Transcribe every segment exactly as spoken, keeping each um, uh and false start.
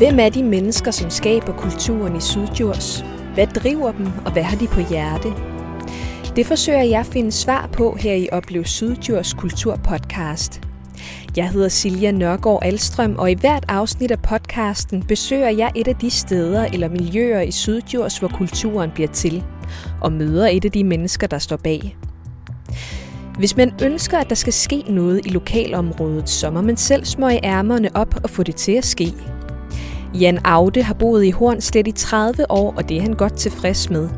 Hvem er de mennesker, som skaber kulturen i Syddjurs? Hvad driver dem, og hvad har de på hjerte? Det forsøger jeg at finde svar på her i Oplev Syddjurs Kulturpodcast. Jeg hedder Silja Nørgaard Alstrøm, og i hvert afsnit af podcasten besøger jeg et af de steder eller miljøer i Syddjurs, hvor kulturen bliver til, og møder et af de mennesker, der står bag. Hvis man ønsker, at der skal ske noget i lokalområdet, så må man selv smøge ærmerne op og få det til at ske. Jan Aude har boet i Hornslet i tredive år, og det er han godt tilfreds med.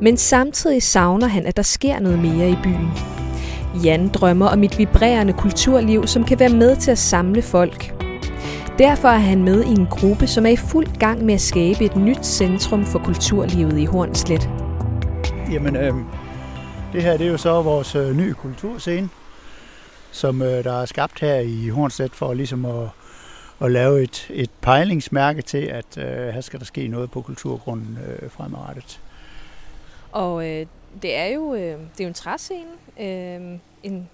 Men samtidig savner han, at der sker noget mere i byen. Jan drømmer om et vibrerende kulturliv, som kan være med til at samle folk. Derfor er han med i en gruppe, som er i fuld gang med at skabe et nyt centrum for kulturlivet i Hornslet. Jamen, øh, det her det er jo så vores øh, nye kulturscene, som øh, der er skabt her i Hornslet for ligesom at og lave et, et pejlingsmærke til, at øh, her skal der ske noget på kulturgrunden øh, fremadrettet. Og øh, det er jo øh, det er jo en træscene, øh, en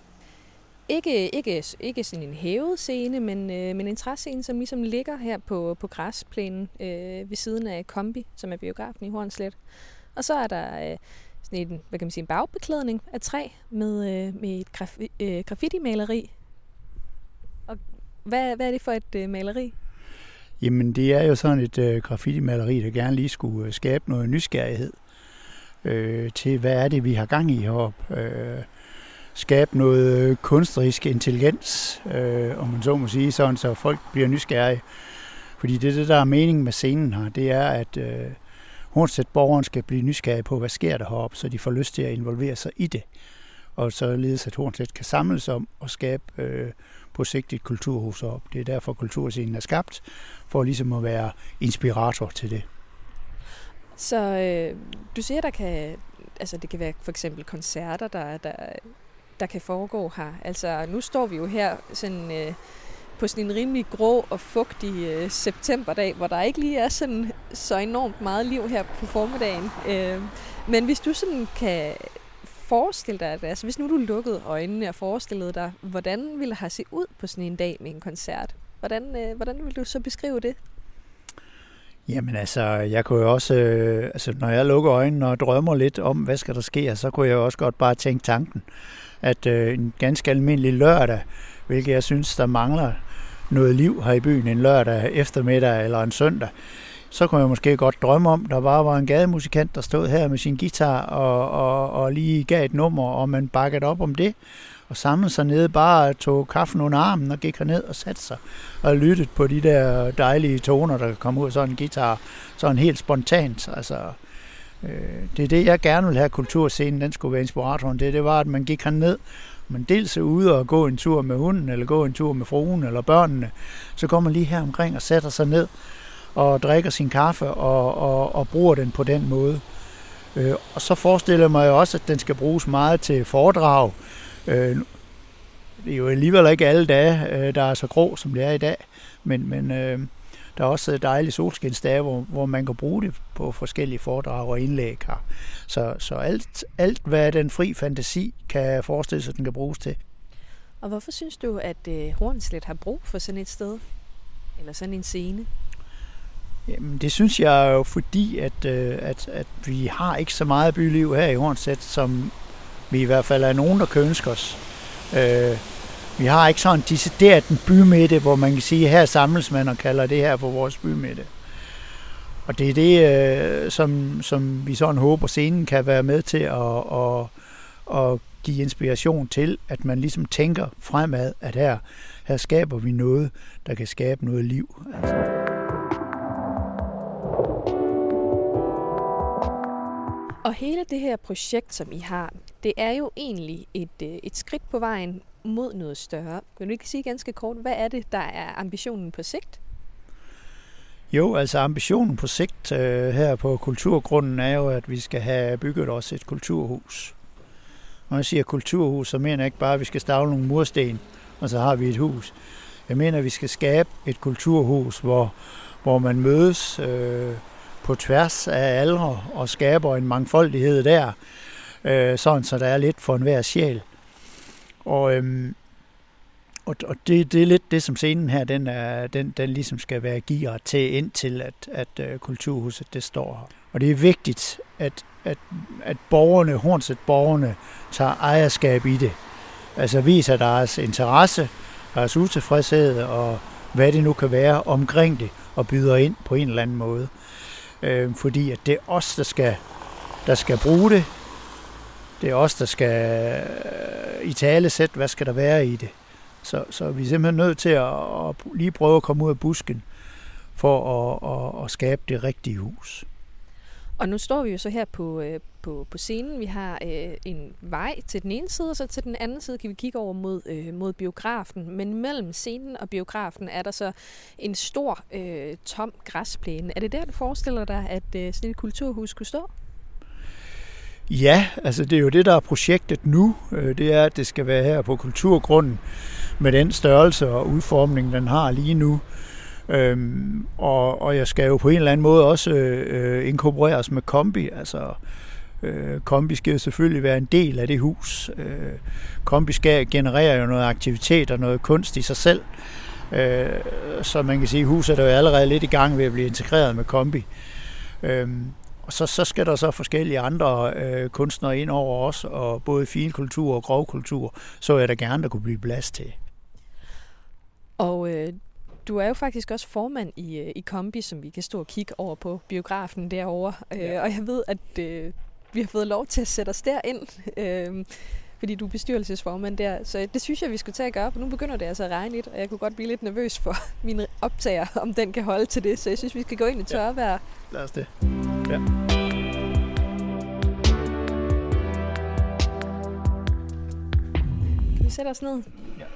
ikke ikke ikke sådan en hævet scene, men øh, men en træscene, som ligesom ligger her på på græsplænen øh, ved siden af Kombi, som er biografen i Hornslet. Og så er der øh, sådan en, hvad kan man sige, en bagbeklædning af træ med øh, med et graf, øh, graffiti-maleri. Hvad, hvad er det for et øh, maleri? Jamen, det er jo sådan et øh, graffiti-maleri, der gerne lige skulle øh, skabe noget nysgerrighed øh, til, hvad er det, vi har gang i heroppe. Øh, skabe noget øh, kunstnerisk intelligens, øh, om man så må sige, sådan så folk bliver nysgerrige. Fordi det, det der er meningen med scenen her, det er, at øh, Hornslet-borgeren skal blive nysgerrig på, hvad sker der heroppe, så de får lyst til at involvere sig i det. Og således at Hornslet kan samles om og skabe øh, på sigt et kulturhus op. Det er derfor kulturscenen er skabt, for ligesom at være inspirator til det. Så øh, du siger, der kan, altså det kan være for eksempel koncerter, der, der, der kan foregå her. Altså nu står vi jo her sådan, øh, på sådan en rimelig grå og fugtig øh, septemberdag, hvor der ikke lige er sådan, så enormt meget liv her på formiddagen. Øh, men hvis du sådan kan forestil dig, altså hvis nu du lukkede øjnene og forestillede dig, hvordan ville det se ud på sådan en dag med en koncert? Hvordan, øh, hvordan ville du så beskrive det? Jamen altså, jeg kunne jo også, øh, altså når jeg lukker øjnene og drømmer lidt om, hvad skal der ske, så kunne jeg også godt bare tænke tanken, at øh, en ganske almindelig lørdag, hvilket jeg synes, der mangler noget liv her i byen en lørdag eftermiddag eller en søndag, så kunne jeg måske godt drømme om, der bare var en gademusikant, der stod her med sin guitar og, og, og lige gav et nummer, og man bakkede op om det, og samlede sig nede, bare tog kaffen under armen og gik herned og satte sig, og lyttede på de der dejlige toner, der kom ud af sådan en guitar, sådan helt spontant. Altså, øh, det er det, jeg gerne ville have kulturscenen, den skulle være inspiratoren til, det, det var, at man gik herned, man dels er ude og gå en tur med hunden, eller gå en tur med fruen eller børnene, så går man lige her omkring og sætter sig ned, og drikker sin kaffe og, og, og bruger den på den måde. Øh, og så forestiller jeg mig også, at den skal bruges meget til foredrag. Øh, det er jo alligevel ikke alle dage, der er så grå, som det er i dag, men, men øh, der er også dejlige solskinsdage, hvor, hvor man kan bruge det på forskellige foredrag og indlæg her. Så, så alt, alt, hvad den fri fantasi kan forestille sig, den kan bruges til. Og hvorfor synes du, at øh, Hornslet har brug for sådan et sted? Eller sådan en scene? Jamen, det synes jeg jo, fordi at, at, at vi har ikke så meget byliv her i Hornslet, som vi i hvert fald er nogen, der kan ønske os. Øh, vi har ikke sådan decideret en bymidte, hvor man kan sige, her samles man og kalder det her for vores bymidte. Og det er det, øh, som, som vi sådan håber, scenen kan være med til at, at, at give inspiration til, at man ligesom tænker fremad, at her, her skaber vi noget, der kan skabe noget liv. Altså. Og hele det her projekt, som I har, det er jo egentlig et, et skridt på vejen mod noget større. Kan du ikke sige ganske kort, hvad er det, der er ambitionen på sigt? Jo, altså ambitionen på sigt øh, her på kulturgrunden er jo, at vi skal have bygget også et kulturhus. Når jeg siger kulturhus, så mener jeg ikke bare, at vi skal stavle nogle mursten, og så har vi et hus. Jeg mener, at vi skal skabe et kulturhus, hvor, hvor man mødes øh, på tværs af aldre og skaber en mangfoldighed der, øh, sådan så der er lidt for enhver sjæl. Og, øhm, Og, og det, det er lidt det, som scenen her, den, er, den, den ligesom skal være gear til, indtil at, at, at kulturhuset det står her. Og det er vigtigt, at, at, at borgerne, Hornslet-borgerne, tager ejerskab i det. Altså viser deres interesse, deres utilfredshed og hvad det nu kan være omkring det, og byder ind på en eller anden måde. Øh, fordi at det er os, der skal, der skal bruge det. Det er os, der skal øh, i talesæt, hvad skal der være i det. Så, så vi er simpelthen nødt til at, at lige prøve at komme ud af busken for at, at, at skabe det rigtige hus. Og nu står vi jo så her på, på, på scenen. Vi har øh, en vej til den ene side, og så til den anden side kan vi kigge over mod, øh, mod biografen. Men mellem scenen og biografen er der så en stor øh, tom græsplæne. Er det der, du forestiller dig, at øh, sådan et kulturhus kunne stå? Ja, altså det er jo det, der er projektet nu. Det er, at det skal være her på kulturgrunden med den størrelse og udformning, den har lige nu. Øhm, og, og jeg skal jo på en eller anden måde også øh, inkorporeres med Kombi. Altså, øh, Kombi skal jo selvfølgelig være en del af det hus. Øh, Kombi skal generere jo noget aktivitet og noget kunst i sig selv. Øh, så man kan sige, at huset er jo allerede lidt i gang ved at blive integreret med Kombi. Øh, Og så, så skal der så forskellige andre øh, kunstnere ind over os, og både finkultur og grovkultur, så jeg da gerne, der kunne blive plads til. Og øh, du er jo faktisk også formand i, i Kombi, som vi kan stå og kigge over på biografen derovre. Ja. Øh, og jeg ved, at øh, vi har fået lov til at sætte os derind, øh, fordi du er bestyrelsesformand der. Så det synes jeg, vi skulle tage at gøre, for nu begynder det altså at regne lidt, og jeg kunne godt blive lidt nervøs for mine optager, om den kan holde til det. Så jeg synes, vi skal gå ind i tørvejr. Ja. Lad os det. Ja. Kan vi sætte os ned? Ja.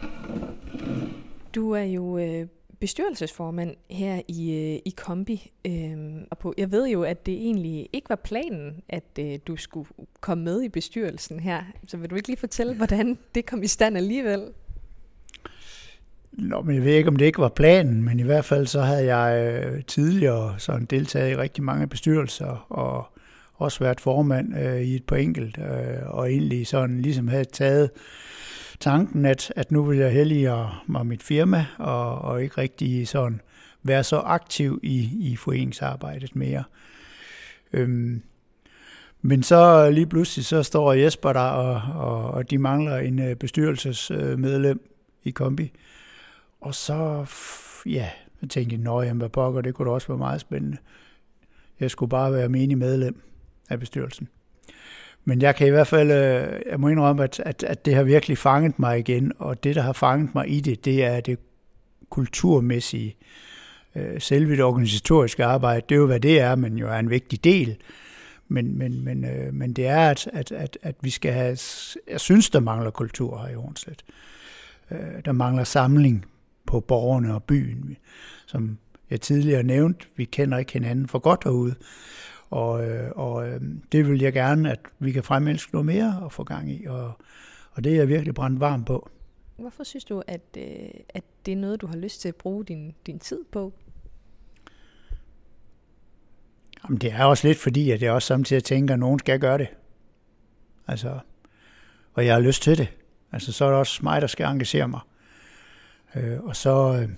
Du er jo øh, bestyrelsesformand her i, øh, i Kombi. Øh, og på, jeg ved jo, at det egentlig ikke var planen, at øh, du skulle komme med i bestyrelsen her. Så vil du ikke lige fortælle, hvordan det kom i stand alligevel? Nå, men jeg ved ikke, om det ikke var planen, men i hvert fald så havde jeg øh, tidligere sådan deltaget i rigtig mange bestyrelser og også været formand øh, i et par enkelt, øh, og egentlig sådan ligesom havde taget tanken, at, at nu ville jeg helligere mig mit firma og, og ikke rigtig sådan være så aktiv i, i foreningsarbejdet mere. Øhm. Men så lige pludselig så står Jesper der, og, og, og de mangler en bestyrelsesmedlem i Kombi. Og så, ja, jeg tænkte, nøj, hvad pokker, det kunne da også være meget spændende. Jeg skulle bare være menig medlem af bestyrelsen. Men jeg kan i hvert fald, jeg må indrømme, at, at, at det har virkelig fanget mig igen, og det, der har fanget mig i det, det er det kulturmæssige. Selve det organisatoriske arbejde, det er jo, hvad det er, men jo er en vigtig del. Men, men, men, men det er, at, at, at, at vi skal have, jeg synes, der mangler kultur her i Hornslet. Der mangler samling på borgerne og byen. Som jeg tidligere nævnte, vi kender ikke hinanden for godt herude, og, og det vil jeg gerne, at vi kan fremelske noget mere og få gang i, og, og det er jeg virkelig brændt varm på. Hvorfor synes du, at, at det er noget, du har lyst til at bruge din, din tid på? Jamen, det er også lidt fordi, at jeg også samtidig tænker, at nogen skal gøre det. Altså, og jeg har lyst til det. Altså, så er det også mig, der skal engagere mig. Øh, og så øh,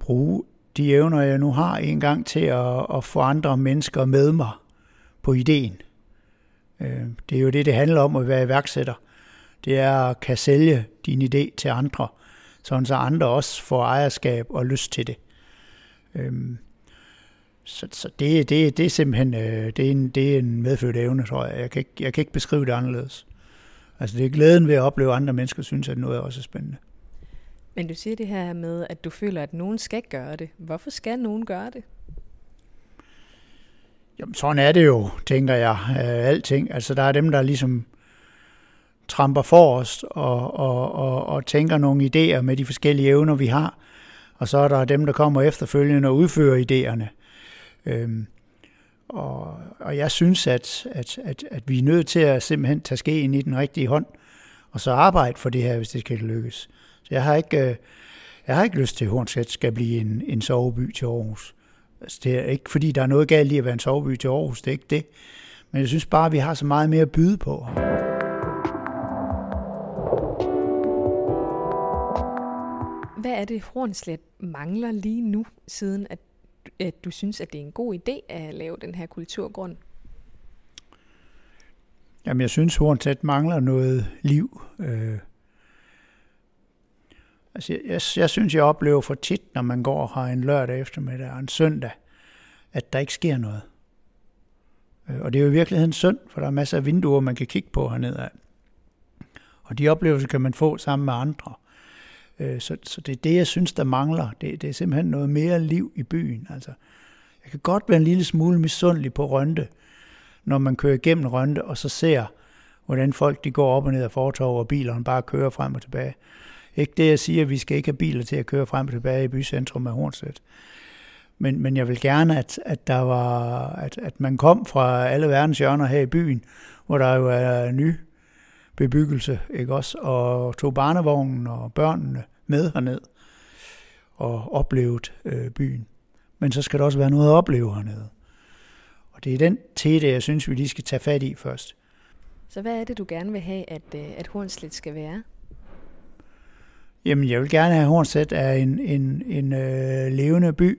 bruge de evner, jeg nu har en gang til at, at få andre mennesker med mig på ideen. Øh, det er jo det, det handler om at være iværksætter. Det er at kan sælge din idé til andre, sådan så andre også får ejerskab og lyst til det. Øh, så så det, det, det er simpelthen øh, det er en, det er en medfødt evne, tror jeg. Jeg kan, ikke, jeg kan ikke beskrive det anderledes. Altså, det er glæden ved at opleve, at andre mennesker synes, at noget er også spændende. Men du siger det her med, at du føler, at nogen skal gøre det. Hvorfor skal nogen gøre det? Jamen, sådan er det jo, tænker jeg, alting. Altså, der er dem, der ligesom tramper forrest og, og, og, og tænker nogle idéer med de forskellige evner, vi har. Og så er der dem, der kommer efterfølgende og udfører idéerne. Øhm, og, og jeg synes, at, at, at, at vi er nødt til at simpelthen tage skeen i den rigtige hånd, og så arbejde for det her, hvis det skal lykkes. Jeg har ikke, jeg har ikke lyst til, at Hornslet skal blive en, en soveby til Aarhus. Altså, det er ikke, fordi der er noget galt i at være en soveby til Aarhus, det er ikke det. Men jeg synes bare, at vi har så meget mere at byde på. hvad er det, Hornslet mangler lige nu, siden at, at du synes, at det er en god idé at lave den her kulturgrund? Jamen, jeg synes, Hornslet mangler noget liv. Øh, altså, jeg, jeg, jeg synes, jeg oplever for tit, når man går her en lørdag eftermiddag og en søndag, at der ikke sker noget. Og det er jo i virkeligheden synd, for der er masser af vinduer, man kan kigge på hernede af. Og de oplevelser kan man få sammen med andre. Så, så det er det, jeg synes, der mangler. Det, det er simpelthen noget mere liv i byen. Altså, jeg kan godt være en lille smule misundelig på Rønde, når man kører igennem Rønde, og så ser, hvordan folk de går op og ned af fortov, og bilerne bare kører frem og tilbage. Ikke det, jeg siger, at vi skal ikke have biler til at køre frem og tilbage i bycentrum af Hornslet. Men, men jeg vil gerne, at, at, der var, at, at man kom fra alle verdens hjørner her i byen, hvor der jo er ny bebyggelse, ikke også? Og tog barnevognen og børnene med herned og oplevede øh, byen. Men så skal der også være noget at opleve hernede. Og det er den tete, jeg synes, vi lige skal tage fat i først. Så hvad er det, du gerne vil have, at, at Hornslet skal være? Jamen, jeg vil gerne have, at Hornslet er en, en, en øh, levende by,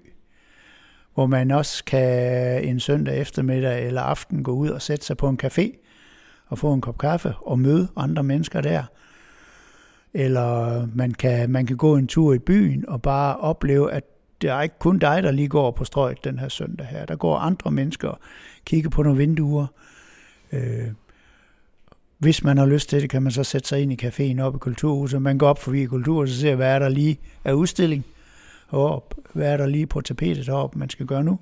hvor man også kan en søndag eftermiddag eller aften gå ud og sætte sig på en café og få en kop kaffe og møde andre mennesker der. Eller man kan, man kan gå en tur i byen og bare opleve, at det er ikke kun dig, der lige går på strøget den her søndag her. Der går andre mennesker og kigger på nogle vinduer. Øh, hvis man har lyst til det, kan man så sætte sig ind i caféen oppe i Kulturhuset. Man går op forbi Kulturhuset og ser, hvad der lige er udstilling. Op. Hvad er der lige på tapetet heroppe, man skal gøre nu?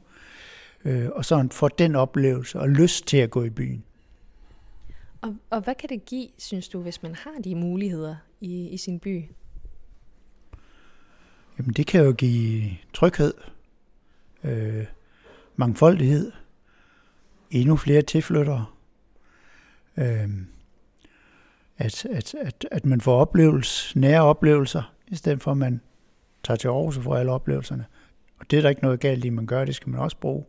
Øh, og sådan får den oplevelse og lyst til at gå i byen. Og, og hvad kan det give, synes du, hvis man har de muligheder i, i sin by? Jamen det kan jo give tryghed, øh, mangfoldighed, endnu flere tilflyttere. Øh, at, at, at, at man får oplevelse, nære oplevelser, i stedet for at man tager til Aarhus og får alle oplevelserne. Og det er der ikke noget galt i, man gør, det skal man også bruge.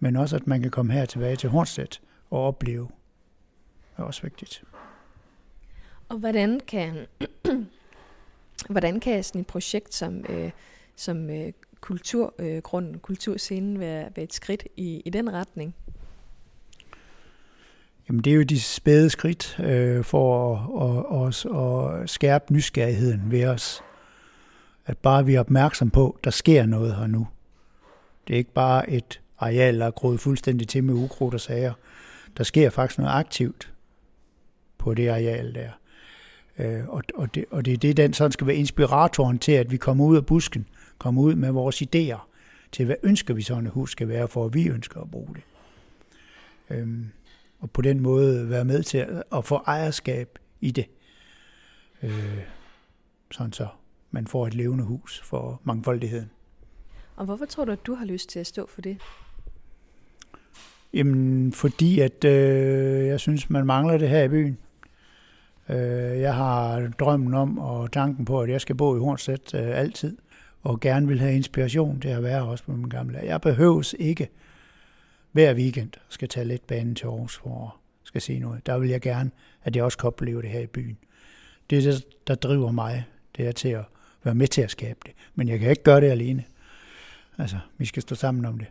Men også, at man kan komme her tilbage til Hornslet og opleve. Det er også vigtigt. Og hvordan kan, hvordan kan sådan et projekt som, øh, som øh, kulturgrunden, øh, kulturscenen være, være et skridt i, i den retning? Jamen det er jo de spæde skridt øh, for at, at, at, at skærpe nysgerrigheden ved os. At bare vi er opmærksom på, der sker noget her nu. Det er ikke bare et areal, der er groet fuldstændig til med ukrudt og sager. Der sker faktisk noget aktivt på det areal der. Øh, og, og, det, og det er det, den sådan skal være inspiratoren til, at vi kommer ud af busken, kommer ud med vores idéer til, hvad ønsker vi sådan et hus skal være, for at vi ønsker at bruge det. Øh, og på den måde være med til at få ejerskab i det. Øh, sådan så. Man får et levende hus for mangfoldigheden. Og hvorfor tror du, at du har lyst til at stå for det? Jamen, fordi at øh, jeg synes, man mangler det her i byen. Øh, jeg har drømmen om og tanken på, at jeg skal bo i Hornslet øh, altid, og gerne vil have inspiration til at være også på min gamle. Jeg behøves ikke hver weekend skal tage lidt banen til Aarhus for at skal se noget. Der vil jeg gerne, at jeg også kan opleve det her i byen. Det er det, der driver mig. Det er til at være med til at skabe det. Men jeg kan ikke gøre det alene. Altså, vi skal stå sammen om det.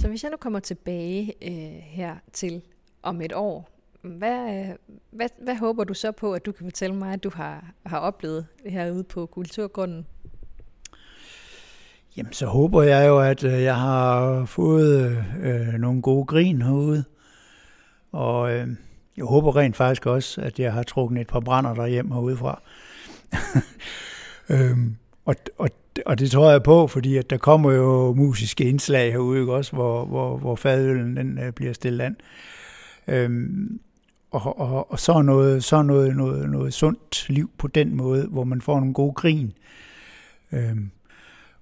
Så hvis jeg nu kommer tilbage øh, her til om et år, hvad, hvad, hvad håber du så på, at du kan fortælle mig, at du har, har oplevet herude på Kulturgrunden? Jamen, så håber jeg jo, at jeg har fået øh, nogle gode grin herude. Og øh, jeg håber rent faktisk også, at jeg har trukket et par brænder derhjemme herudefra. øhm, og, og, og det tror jeg på, fordi at der kommer jo musiske indslag herude, ikke også, hvor, hvor, hvor fadølen den, øh, bliver stillet an. Øhm, og, og, og så noget, så noget, noget, noget sundt liv på den måde, hvor man får nogle gode grin. Øhm,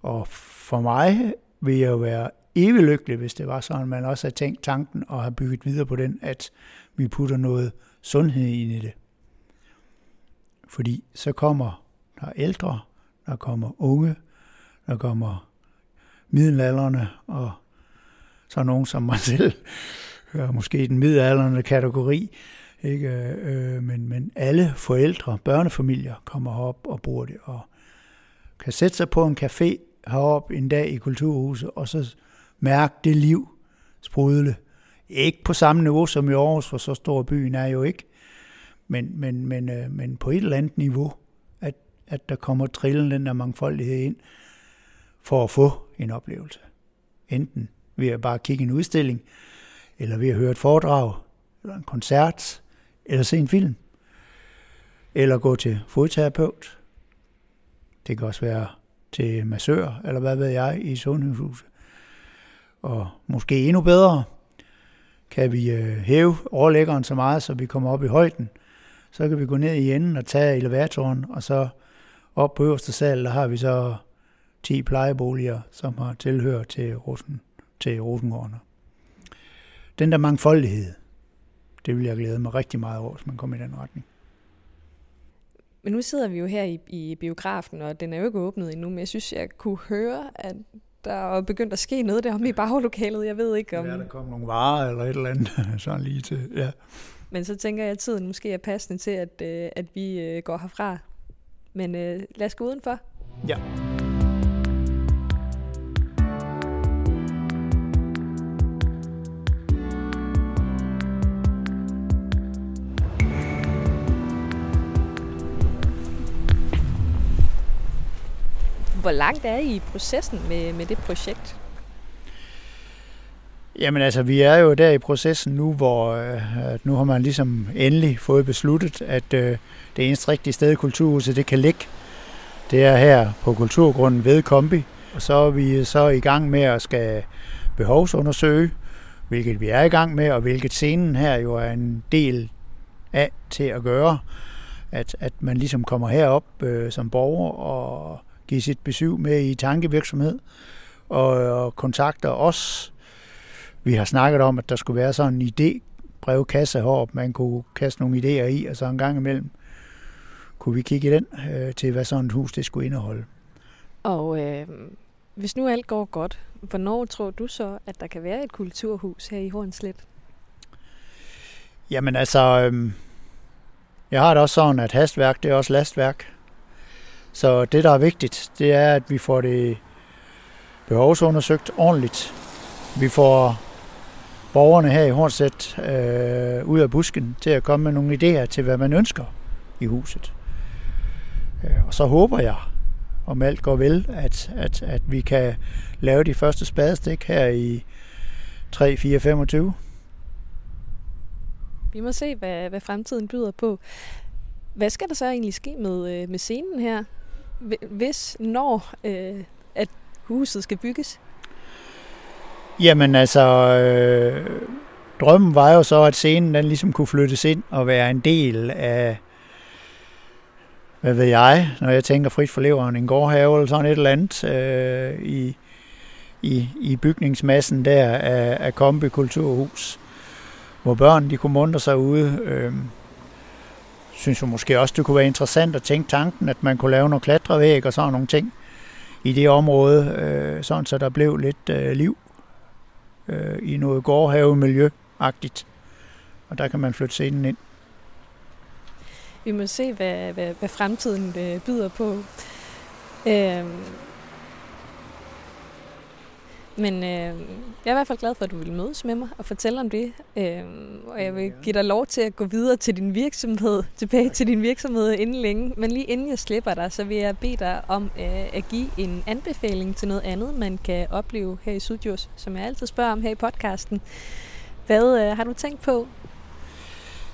og for mig vil jeg jo være evig lykkelig, hvis det var sådan, man også har tænkt tanken og har bygget videre på den, at vi putter noget sundhed ind i det. Fordi så kommer der ældre, der kommer unge, der kommer middelaldrende og så nogen som mig selv, måske den middelaldrende kategori, Ikke? Øh, men, men alle forældre, børnefamilier kommer herop og bruger det, og kan sætte sig på en café herop en dag i Kulturhuset, og så mærke det liv sprudle. Ikke på samme niveau som i Aarhus, for så stor byen er jo ikke, men, men, men, øh, men på et eller andet niveau, at, at der kommer trillen den der mangfoldighed ind, for at få en oplevelse. Enten ved at bare kigge en udstilling, eller ved at høre et foredrag, eller en koncert, eller se en film, eller gå til fodterapeut. Det kan også være til massør, eller hvad ved jeg, i sundhedshuset. Og måske endnu bedre, kan vi hæve overlæggeren så meget, så vi kommer op i højden. Så kan vi gå ned i enden og tage elevatoren, og så op på øverste sal, der har vi så ti plejeboliger, som har tilhør til Rosen, til Rosengården. Den der mangfoldighed, det vil jeg glæde mig rigtig meget over, hvis man kommer i den retning. Men nu sidder vi jo her i, i biografen, og den er jo ikke åbnet endnu, men jeg synes, jeg kunne høre, at der er begyndt at ske noget deromme i baglokalet. Jeg ved ikke om... Ja, der kom nogle varer eller et eller andet, sådan lige til, ja. Men så tænker jeg, at tiden måske er passende til, at, at vi går herfra. Men øh, lad os gå udenfor. Ja. Hvor langt er I i processen med, med det projekt? Jamen altså, vi er jo der i processen nu, hvor øh, nu har man ligesom endelig fået besluttet, at øh, det eneste rigtige sted i Kulturhuset, det kan ligge. Det er her på Kulturgrunden ved Kombi. Og så er vi så i gang med at skal behovsundersøge, hvilket vi er i gang med, og hvilket scenen her jo er en del af til at gøre. At, at man ligesom kommer herop øh, som borger og give sit besøg med i tankevirksomhed og, og kontakter os. Vi har snakket om, at der skulle være sådan en idébrevkasse heroppe, man kunne kaste nogle idéer i, og så en gang imellem kunne vi kigge i den øh, til, hvad sådan et hus det skulle indeholde. Og øh, hvis nu alt går godt, hvornår tror du så, at der kan være et kulturhus her i Hornslet? Jamen altså, øh, jeg har det også sådan, at hastværk, det er også lastværk. Så det, der er vigtigt, det er, at vi får det behovsundersøgt ordentligt. Vi får borgerne her i Hornslet øh, ud af busken til at komme med nogle idéer til, hvad man ønsker i huset. Og så håber jeg, om alt går vel, at, at, at vi kan lave de første spadestik her i tre, fire, femogtyve. Vi må se, hvad, hvad fremtiden byder på. Hvad skal der så egentlig ske med, med scenen her? Hvis, når, øh, at huset skal bygges? Jamen altså, øh, drømmen var jo så, at scenen den ligesom kunne flyttes ind og være en del af, hvad ved jeg, når jeg tænker frit for leveren, en gårdhave eller sådan et eller andet, øh, i, i, i bygningsmassen der af, af Kombi Kulturhus, hvor børn de kunne muntre sig ude. Øh, synes jo måske også, det kunne være interessant at tænke tanken, at man kunne lave nogle klatrevæg og sådan nogle ting i det område, øh, sådan så der blev lidt øh, liv øh, i noget gårdhavemiljø-agtigt. Og der kan man flytte scenen ind. Vi må se, hvad, hvad, hvad fremtiden øh, byder på. Øh, men øh, jeg er i hvert fald glad for, at du ville mødes med mig og fortælle om det. Øh, og jeg vil give dig lov til at gå videre til din virksomhed, tilbage til din virksomhed inden længe. Men lige inden jeg slipper dig, så vil jeg bede dig om øh, at give en anbefaling til noget andet, man kan opleve her i Syddjurs, som jeg altid spørger om her i podcasten. Hvad øh, har du tænkt på?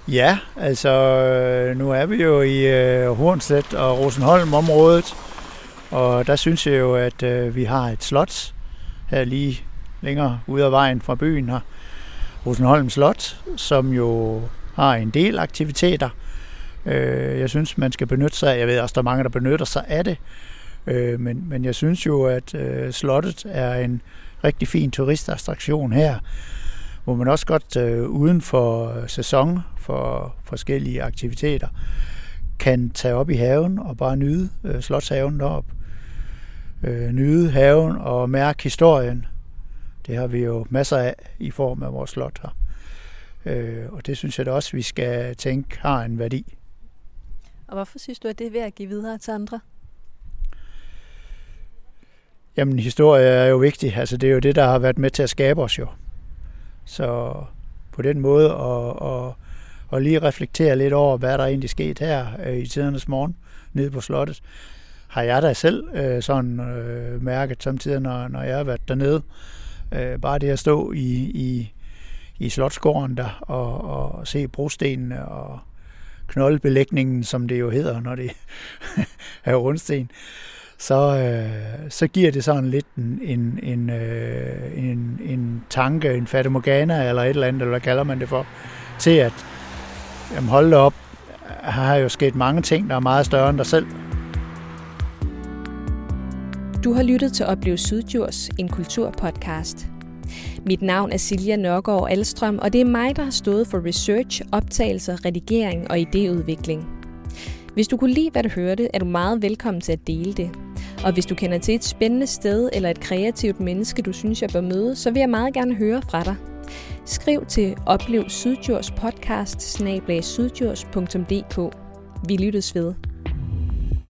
Ja, altså nu er vi jo i øh, Hornslet og Rosenholm-området, og der synes jeg jo, at øh, vi har et slot her lige længere ude af vejen fra byen her, Rosenholm Slot, som jo har en del aktiviteter. Jeg synes, man skal benytte sig af, jeg ved også, der er mange, der benytter sig af det, men, men jeg synes jo, at slottet er en rigtig fin turistattraktion her, hvor man også godt uden for sæson for forskellige aktiviteter kan tage op i haven og bare nyde slotshaven deroppe. Øh, nyde haven og mærke historien. Det har vi jo masser af i form af vores slot her. Øh, og det synes jeg da også, vi skal tænke har en værdi. Og hvorfor synes du, at det er ved at give videre til andre? Jamen, historie er jo vigtig. Altså, det er jo det, der har været med til at skabe os jo. Så på den måde at, at, at lige reflektere lidt over, hvad der egentlig skete her øh, i tidernes morgen, nede på slottet, har jeg da selv øh, sådan øh, mærket samtidig, når, når jeg har været dernede. Øh, bare det at stå i, i, i slotsgården der og, og se brostenene og knoldbelægningen, som det jo hedder, når det er rundsten, så, øh, så giver det sådan lidt en, en, en, øh, en, en tanke, en fatamorgana eller et eller andet, eller hvad kalder man det for, til at jamen hold da op, her har jo sket mange ting, der er meget større end dig selv. Du har lyttet til Oplev Syddjurs, en kulturpodcast. Mit navn er Silja Nørgaard Alstrøm, og det er mig, der har stået for research, optagelser, redigering og idéudvikling. Hvis du kunne lide, hvad du hørte, er du meget velkommen til at dele det. Og hvis du kender til et spændende sted eller et kreativt menneske, du synes, jeg bør møde, så vil jeg meget gerne høre fra dig. Skriv til oplevsyddjurspodcast snabel-a syddjurs punktum d k. Vi lyttes ved.